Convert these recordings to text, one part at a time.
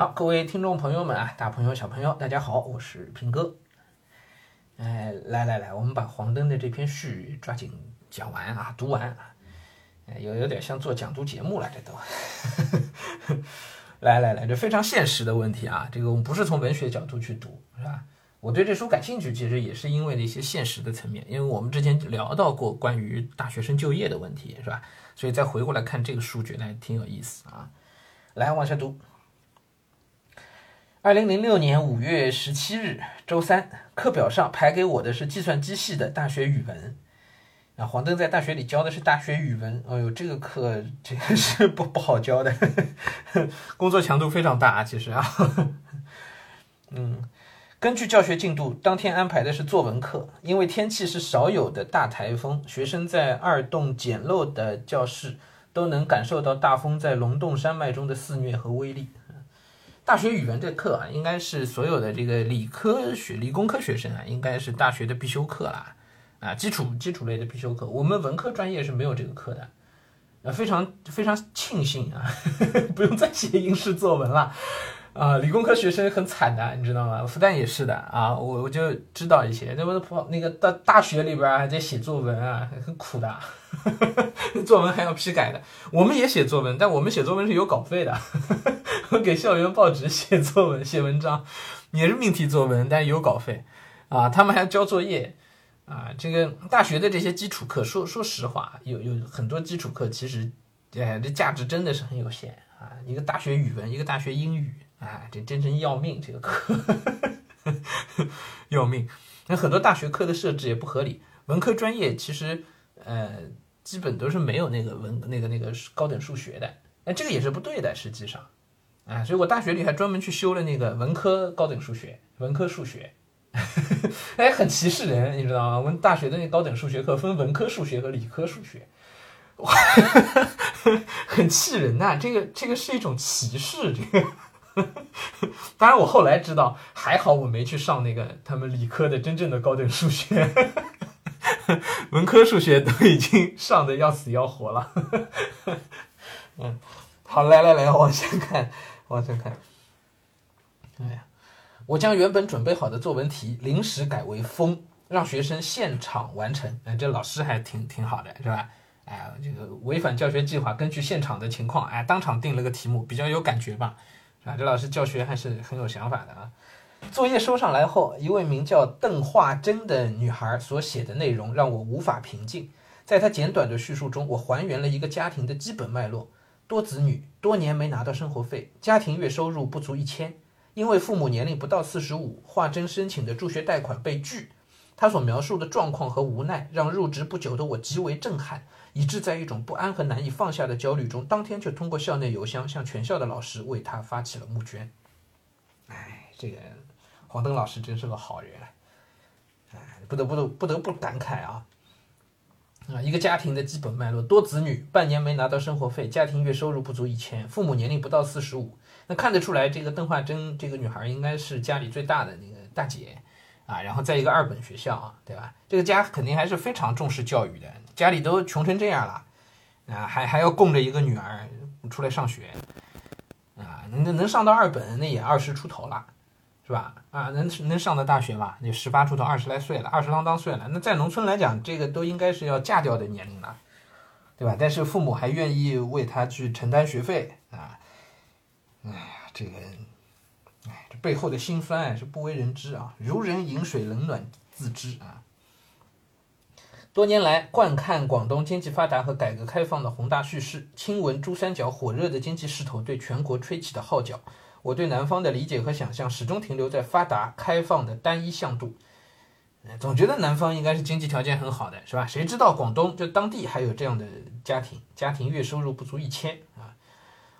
好，各位听众朋友们啊，大朋友小朋友，大家好，我是平哥。来，我们把黄灯的这篇序抓紧讲完啊，读完啊，有点像做讲读节目了，这都。来，这非常现实的问题啊，这个我们不是从文学角度去读，是吧？我对这书感兴趣，其实也是因为一些现实的层面，因为我们之前聊到过关于大学生就业的问题，是吧？所以再回过来看这个书，觉得还挺有意思啊。来，往下读。2006年5月17日，周三，课表上排给我的是计算机系的大学语文。啊，黄灯在大学里教的是大学语文，哎呦，这个课这个是不好教的，工作强度非常大，其实啊。根据教学进度，当天安排的是作文课，因为天气是少有的大台风，学生在二栋简陋的教室都能感受到大风在龙洞山脉中的肆虐和威力。大学语文这课啊，应该是所有的这个理工科学生啊，应该是大学的必修课啦，啊，基础类的必修课。我们文科专业是没有这个课的，啊，非常非常庆幸啊，不用再写应试作文了。啊，理工科学生很惨的，你知道吗？复旦也是的啊，我就知道一些，那个大学里边还在写作文啊，很苦的，作文还要批改的。我们也写作文，但我们写作文是有稿费的，我给校园报纸写作文、写文章，也是命题作文，但有稿费啊。他们还要交作业啊。这个大学的这些基础课，说实话，有很多基础课其实，这价值真的是很有限啊。一个大学语文，一个大学英语。啊，这真是要命，这个课要命。那很多大学课的设置也不合理，文科专业其实基本都是没有那个高等数学的，那这个也是不对的，实际上啊，所以我大学里还专门去修了那个文科高等数学、文科数学，哎，很歧视人，你知道吗？我们大学的那高等数学课分文科数学和理科数学。哇，很气人呐，这个是一种歧视，这个。当然我后来知道还好我没去上那个他们理科的真正的高等数学，文科数学都已经上的要死要活了。好，来，往下看。哎呀，我将原本准备好的作文题临时改为风，让学生现场完成。这老师还挺好的，是吧？哎，这个违反教学计划，根据现场的情况，哎，当场定了个题目，比较有感觉吧。啊，这老师教学还是很有想法的啊！作业收上来后，一位名叫邓化珍的女孩所写的内容让我无法平静。在她简短的叙述中，我还原了一个家庭的基本脉络：多子女，多年没拿到生活费，家庭月收入不足1000，因为父母年龄不到45，化珍申请的助学贷款被拒。她所描述的状况和无奈，让入职不久的我极为震撼。以致在一种不安和难以放下的焦虑中，当天却通过校内邮箱向全校的老师为他发起了募捐。哎，这个黄灯老师真是个好人，哎，不得不感慨啊！啊，一个家庭的基本脉络：多子女，半年没拿到生活费，家庭月收入不足1000，父母年龄不到45。那看得出来，这个邓化珍这个女孩应该是家里最大的那个大姐。啊，然后在一个2本学校啊，对吧？这个家肯定还是非常重视教育的，家里都穷成这样了，啊，还要供着一个女儿出来上学，啊，能上到2本那也20出头了，是吧？啊，能上到大学吧？也18出头，20来岁了，20啷当岁了。那在农村来讲，这个都应该是要嫁掉的年龄了，对吧？但是父母还愿意为他去承担学费啊，哎呀，这个。哎，这背后的辛酸是不为人知啊！如人饮水，冷暖自知啊。多年来，惯看广东经济发达和改革开放的宏大叙事，亲闻珠三角火热的经济势头对全国吹起的号角，我对南方的理解和想象始终停留在发达开放的单一向度，总觉得南方应该是经济条件很好的，是吧？谁知道广东就当地还有这样的家庭月收入不足1000啊！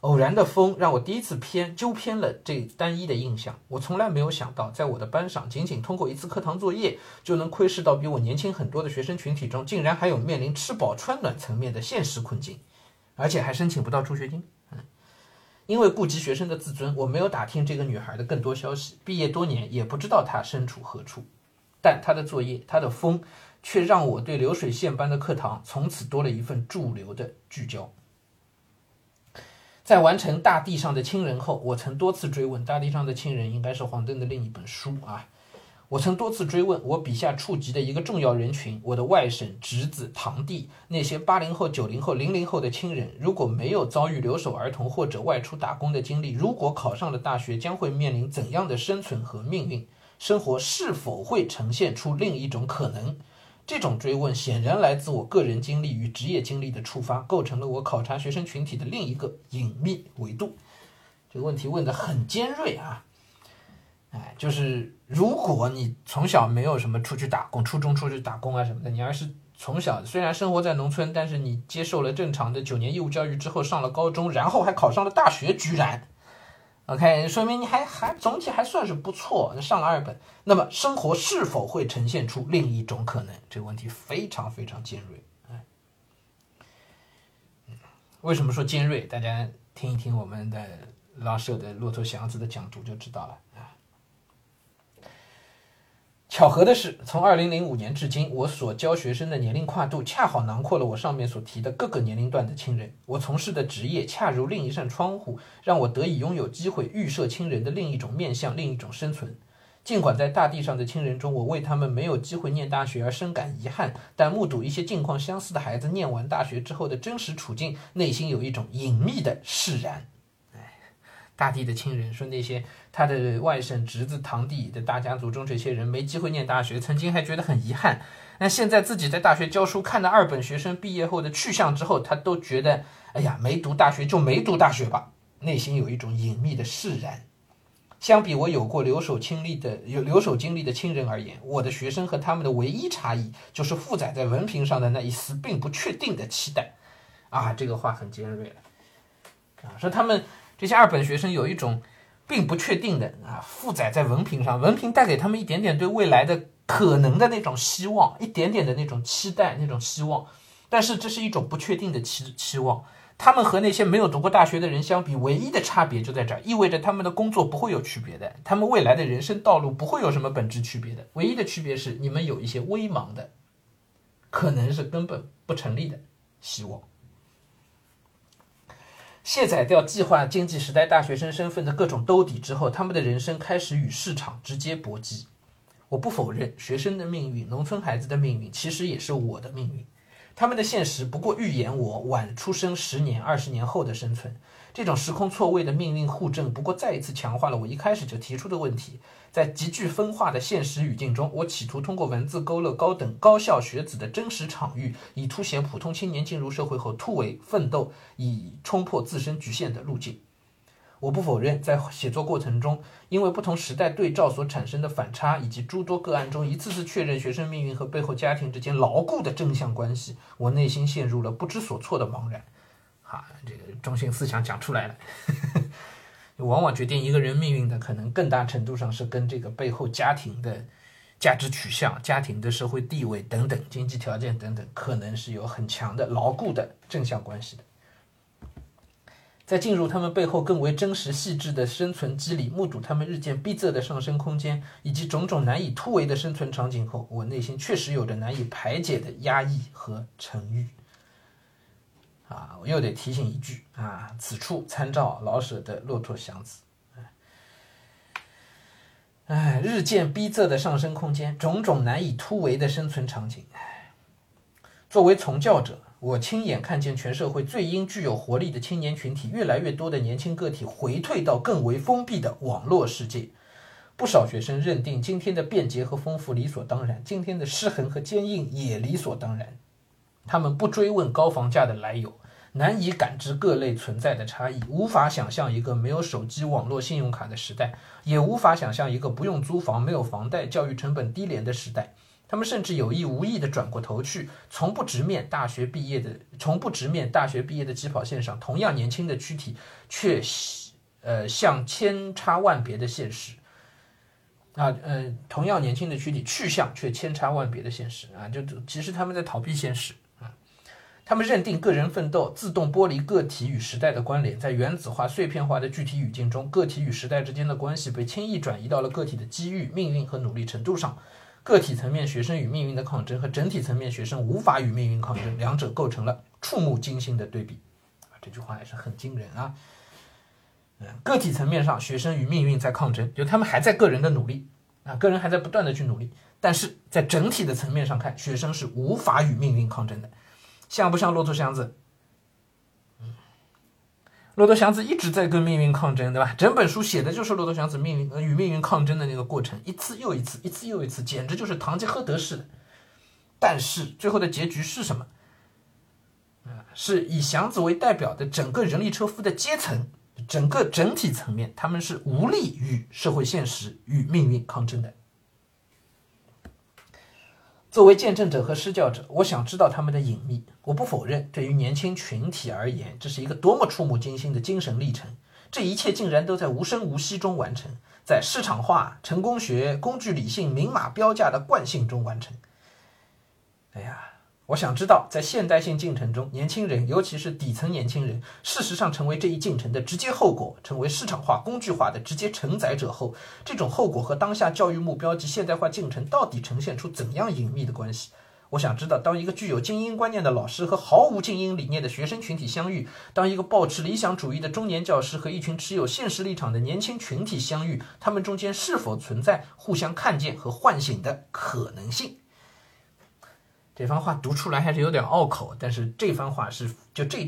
偶然的风让我第一次纠偏了这单一的印象。我从来没有想到，在我的班上，仅仅通过一次课堂作业，就能窥视到比我年轻很多的学生群体中，竟然还有面临吃饱穿暖层面的现实困境，而且还申请不到助学金。因为顾及学生的自尊，我没有打听这个女孩的更多消息。毕业多年，也不知道她身处何处，但她的作业，她的风，却让我对流水线般的课堂从此多了一份驻留的聚焦。在完成《大地上的亲人》后，我曾多次追问，《大地上的亲人》应该是黄登的另一本书啊。我曾多次追问我笔下触及的一个重要人群，我的外甥、侄子、堂弟，那些80后、90后、00后的亲人，如果没有遭遇留守儿童或者外出打工的经历，如果考上了大学，将会面临怎样的生存和命运？生活是否会呈现出另一种可能？这种追问显然来自我个人经历与职业经历的触发，构成了我考察学生群体的另一个隐秘维度。这个问题问得很尖锐啊！就是如果你从小没有什么出去打工，初中出去打工啊什么的，你要是从小虽然生活在农村，但是你接受了正常的9年义务教育之后，上了高中，然后还考上了大学，居然 OK， 说明你还总体还算是不错，上了2本。那么生活是否会呈现出另一种可能？这个问题非常非常尖锐。为什么说尖锐？大家听一听我们的拉舍的骆驼祥子的讲读就知道了。巧合的是，从2005年至今，我所教学生的年龄跨度恰好囊括了我上面所提的各个年龄段的亲人。我从事的职业恰如另一扇窗户，让我得以拥有机会预设亲人的另一种面向，另一种生存。尽管在《大地上的亲人》中，我为他们没有机会念大学而深感遗憾，但目睹一些境况相似的孩子念完大学之后的真实处境，内心有一种隐秘的释然。大地的亲人说，那些他的外甥、侄子、堂弟的大家族中，这些人没机会念大学，曾经还觉得很遗憾，那现在自己在大学教书，看到2本学生毕业后的去向之后，他都觉得哎呀，没读大学就没读大学吧，内心有一种隐秘的释然。相比我有过留守经历的亲人而言，我的学生和他们的唯一差异就是负载在文凭上的那一丝并不确定的期待啊。这个话很尖锐了啊，说他们这些2本学生有一种并不确定的啊，负载在文凭上，文凭带给他们一点点对未来的可能的那种希望，一点点的那种期待，那种希望，但是这是一种不确定的期望。他们和那些没有读过大学的人相比，唯一的差别就在这儿，意味着他们的工作不会有区别的，他们未来的人生道路不会有什么本质区别的，唯一的区别是你们有一些微茫的，可能是根本不成立的希望。卸载掉计划经济时代大学生身份的各种兜底之后，他们的人生开始与市场直接搏击。我不否认学生的命运，农村孩子的命运，其实也是我的命运。他们的现实不过预言我晚出生10年、20年后的生存。这种时空错位的命运互证，不过再一次强化了我一开始就提出的问题：在极具分化的现实语境中，我企图通过文字勾勒高等高校学子的真实场域，以凸显普通青年进入社会后突围奋斗，以冲破自身局限的路径。我不否认，在写作过程中，因为不同时代对照所产生的反差，以及诸多个案中一次次确认学生命运和背后家庭之间牢固的正向关系，我内心陷入了不知所措的茫然。这个中心思想讲出来了。往往决定一个人命运的，可能更大程度上是跟这个背后家庭的价值取向、家庭的社会地位等等、经济条件等等，可能是有很强的牢固的正向关系的。在进入他们背后更为真实细致的生存机理，目睹他们日渐逼仄的上升空间，以及种种难以突围的生存场景后，我内心确实有着难以排解的压抑和沉郁。我又得提醒一句啊，此处参照老舍的《骆驼祥子》。日渐逼仄的上升空间，种种难以突围的生存场景。作为从教者，我亲眼看见全社会最应具有活力的青年群体，越来越多的年轻个体回退到更为封闭的网络世界。不少学生认定今天的便捷和丰富理所当然，今天的失衡和坚硬也理所当然。他们不追问高房价的来由，难以感知各类存在的差异，无法想象一个没有手机、网络、信用卡的时代，也无法想象一个不用租房、没有房贷、教育成本低廉的时代。他们甚至有意无意地转过头去，从不直面大学毕业的起跑线上，同样年轻的躯体却向千差万别的现实。同样年轻的躯体去向却千差万别的现实啊，就其实他们在逃避现实。他们认定个人奋斗自动剥离个体与时代的关联，在原子化、碎片化的具体语境中，个体与时代之间的关系被轻易转移到了个体的机遇、命运和努力程度上。个体层面学生与命运的抗争和整体层面学生无法与命运抗争，两者构成了触目惊心的对比。这句话也是很惊人啊。个体层面上，学生与命运在抗争，就他们还在个人的努力啊，个人还在不断的去努力，但是在整体的层面上看，学生是无法与命运抗争的。像不像骆驼祥子？骆驼祥子一直在跟命运抗争，对吧？整本书写的就是骆驼祥子与命运抗争的那个过程，一次又一次，一次又一次，简直就是堂吉诃德式的。但是最后的结局是什么？是以祥子为代表的整个人力车夫的阶层，整个整体层面，他们是无力与社会现实与命运抗争的。作为见证者和施教者，我想知道他们的隐秘。我不否认，对于年轻群体而言，这是一个多么触目惊心的精神历程。这一切竟然都在无声无息中完成，在市场化、成功学、工具理性、明码标价的惯性中完成。哎呀，我想知道，在现代性进程中，年轻人，尤其是底层年轻人，事实上成为这一进程的直接后果，成为市场化、工具化的直接承载者后，这种后果和当下教育目标及现代化进程到底呈现出怎样隐秘的关系？我想知道，当一个具有精英观念的老师和毫无精英理念的学生群体相遇，当一个抱持理想主义的中年教师和一群持有现实立场的年轻群体相遇，他们中间是否存在互相看见和唤醒的可能性？这番话读出来还是有点拗口，但是这一段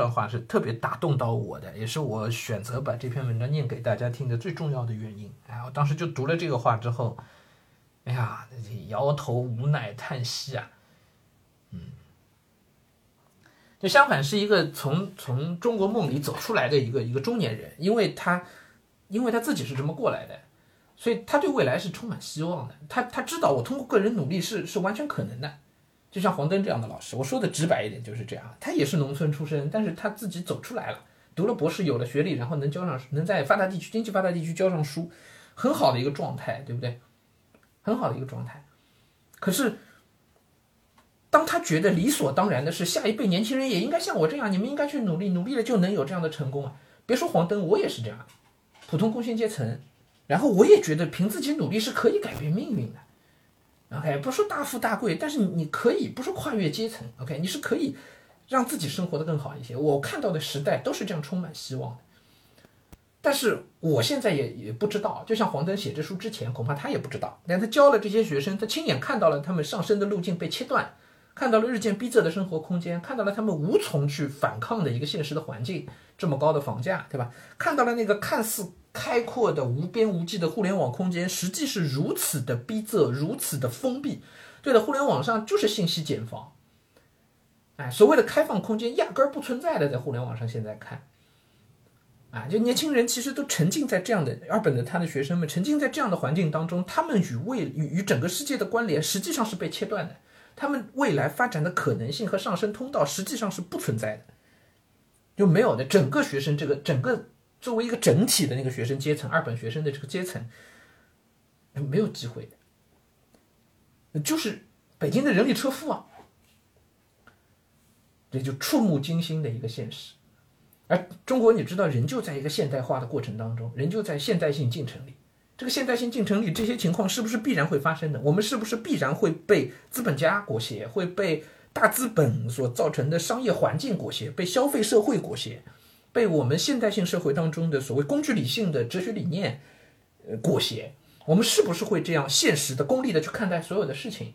话是特别打动到我的，也是我选择把这篇文章念给大家听的最重要的原因。哎，我当时就读了这个话之后，哎呀，摇头无奈叹息啊。就相反是一个从中国梦里走出来的一个中年人，因为他自己是这么过来的，所以他对未来是充满希望的。他知道我通过个人努力是完全可能的。就像黄登这样的老师，我说的直白一点就是这样，他也是农村出身，但是他自己走出来了，读了博士，有了学历，然后能在经济发达地区教上书，很好的一个状态，对不对？很好的一个状态。可是当他觉得理所当然的是下一辈年轻人也应该像我这样，你们应该去努力，努力了就能有这样的成功啊！别说黄登，我也是这样，普通工薪阶层，然后我也觉得凭自己努力是可以改变命运的。OK， 不说大富大贵，但是你可以，不说跨越阶层 ，OK， 你是可以让自己生活的更好一些。我看到的时代都是这样充满希望的，但是我现在也不知道，就像黄登写这书之前，恐怕他也不知道，但他教了这些学生，他亲眼看到了他们上升的路径被切断，看到了日渐逼仄的生活空间，看到了他们无从去反抗的一个现实的环境，这么高的房价，对吧？看到了那个看似开阔的无边无际的互联网空间实际是如此的逼仄，如此的封闭。对的，互联网上就是信息茧房，所谓的开放空间压根儿不存在的，在互联网上现在看，就年轻人其实都沉浸在这样的，二本的他的学生们沉浸在这样的环境当中，他们与整个世界的关联实际上是被切断的，他们未来发展的可能性和上升通道实际上是不存在的，就没有的。整个学生整个作为一个整体的那个学生阶层，二本学生的这个阶层没有机会的，就是北京的人力车夫啊，这就触目惊心的一个现实。而中国你知道，人就在一个现代化的过程当中，人就在现代性进程里，这个现代性进程里，这些情况是不是必然会发生的？我们是不是必然会被资本家裹挟，会被大资本所造成的商业环境裹挟，被消费社会裹挟，被我们现代性社会当中的所谓工具理性的哲学理念裹挟？我们是不是会这样现实的功利的去看待所有的事情？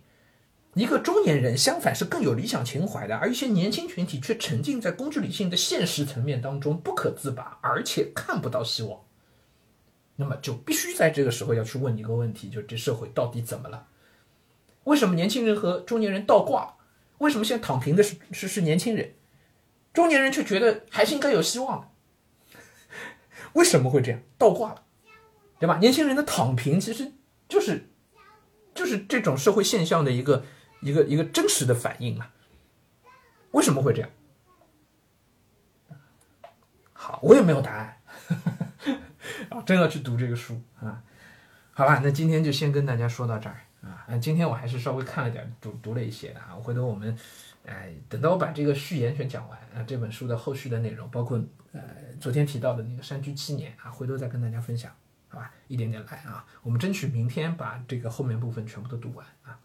一个中年人相反是更有理想情怀的，而一些年轻群体却沉浸在工具理性的现实层面当中不可自拔，而且看不到希望。那么就必须在这个时候要去问一个问题，就这社会到底怎么了？为什么年轻人和中年人倒挂？为什么现在躺平的是年轻人，中年人却觉得还是应该有希望的？为什么会这样？倒挂了，对吧？年轻人的躺平其实就是这种社会现象的一个真实的反应啊。为什么会这样？好，我也没有答案。真要去读这个书啊！好吧，那今天就先跟大家说到这儿啊。今天我还是稍微看了点，读了一些的啊。回头我们，等到我把这个序言全讲完啊，这本书的后续的内容，包括昨天提到的那个《山居七年》啊，回头再跟大家分享，好吧？一点点来啊，我们争取明天把这个后面部分全部都读完啊。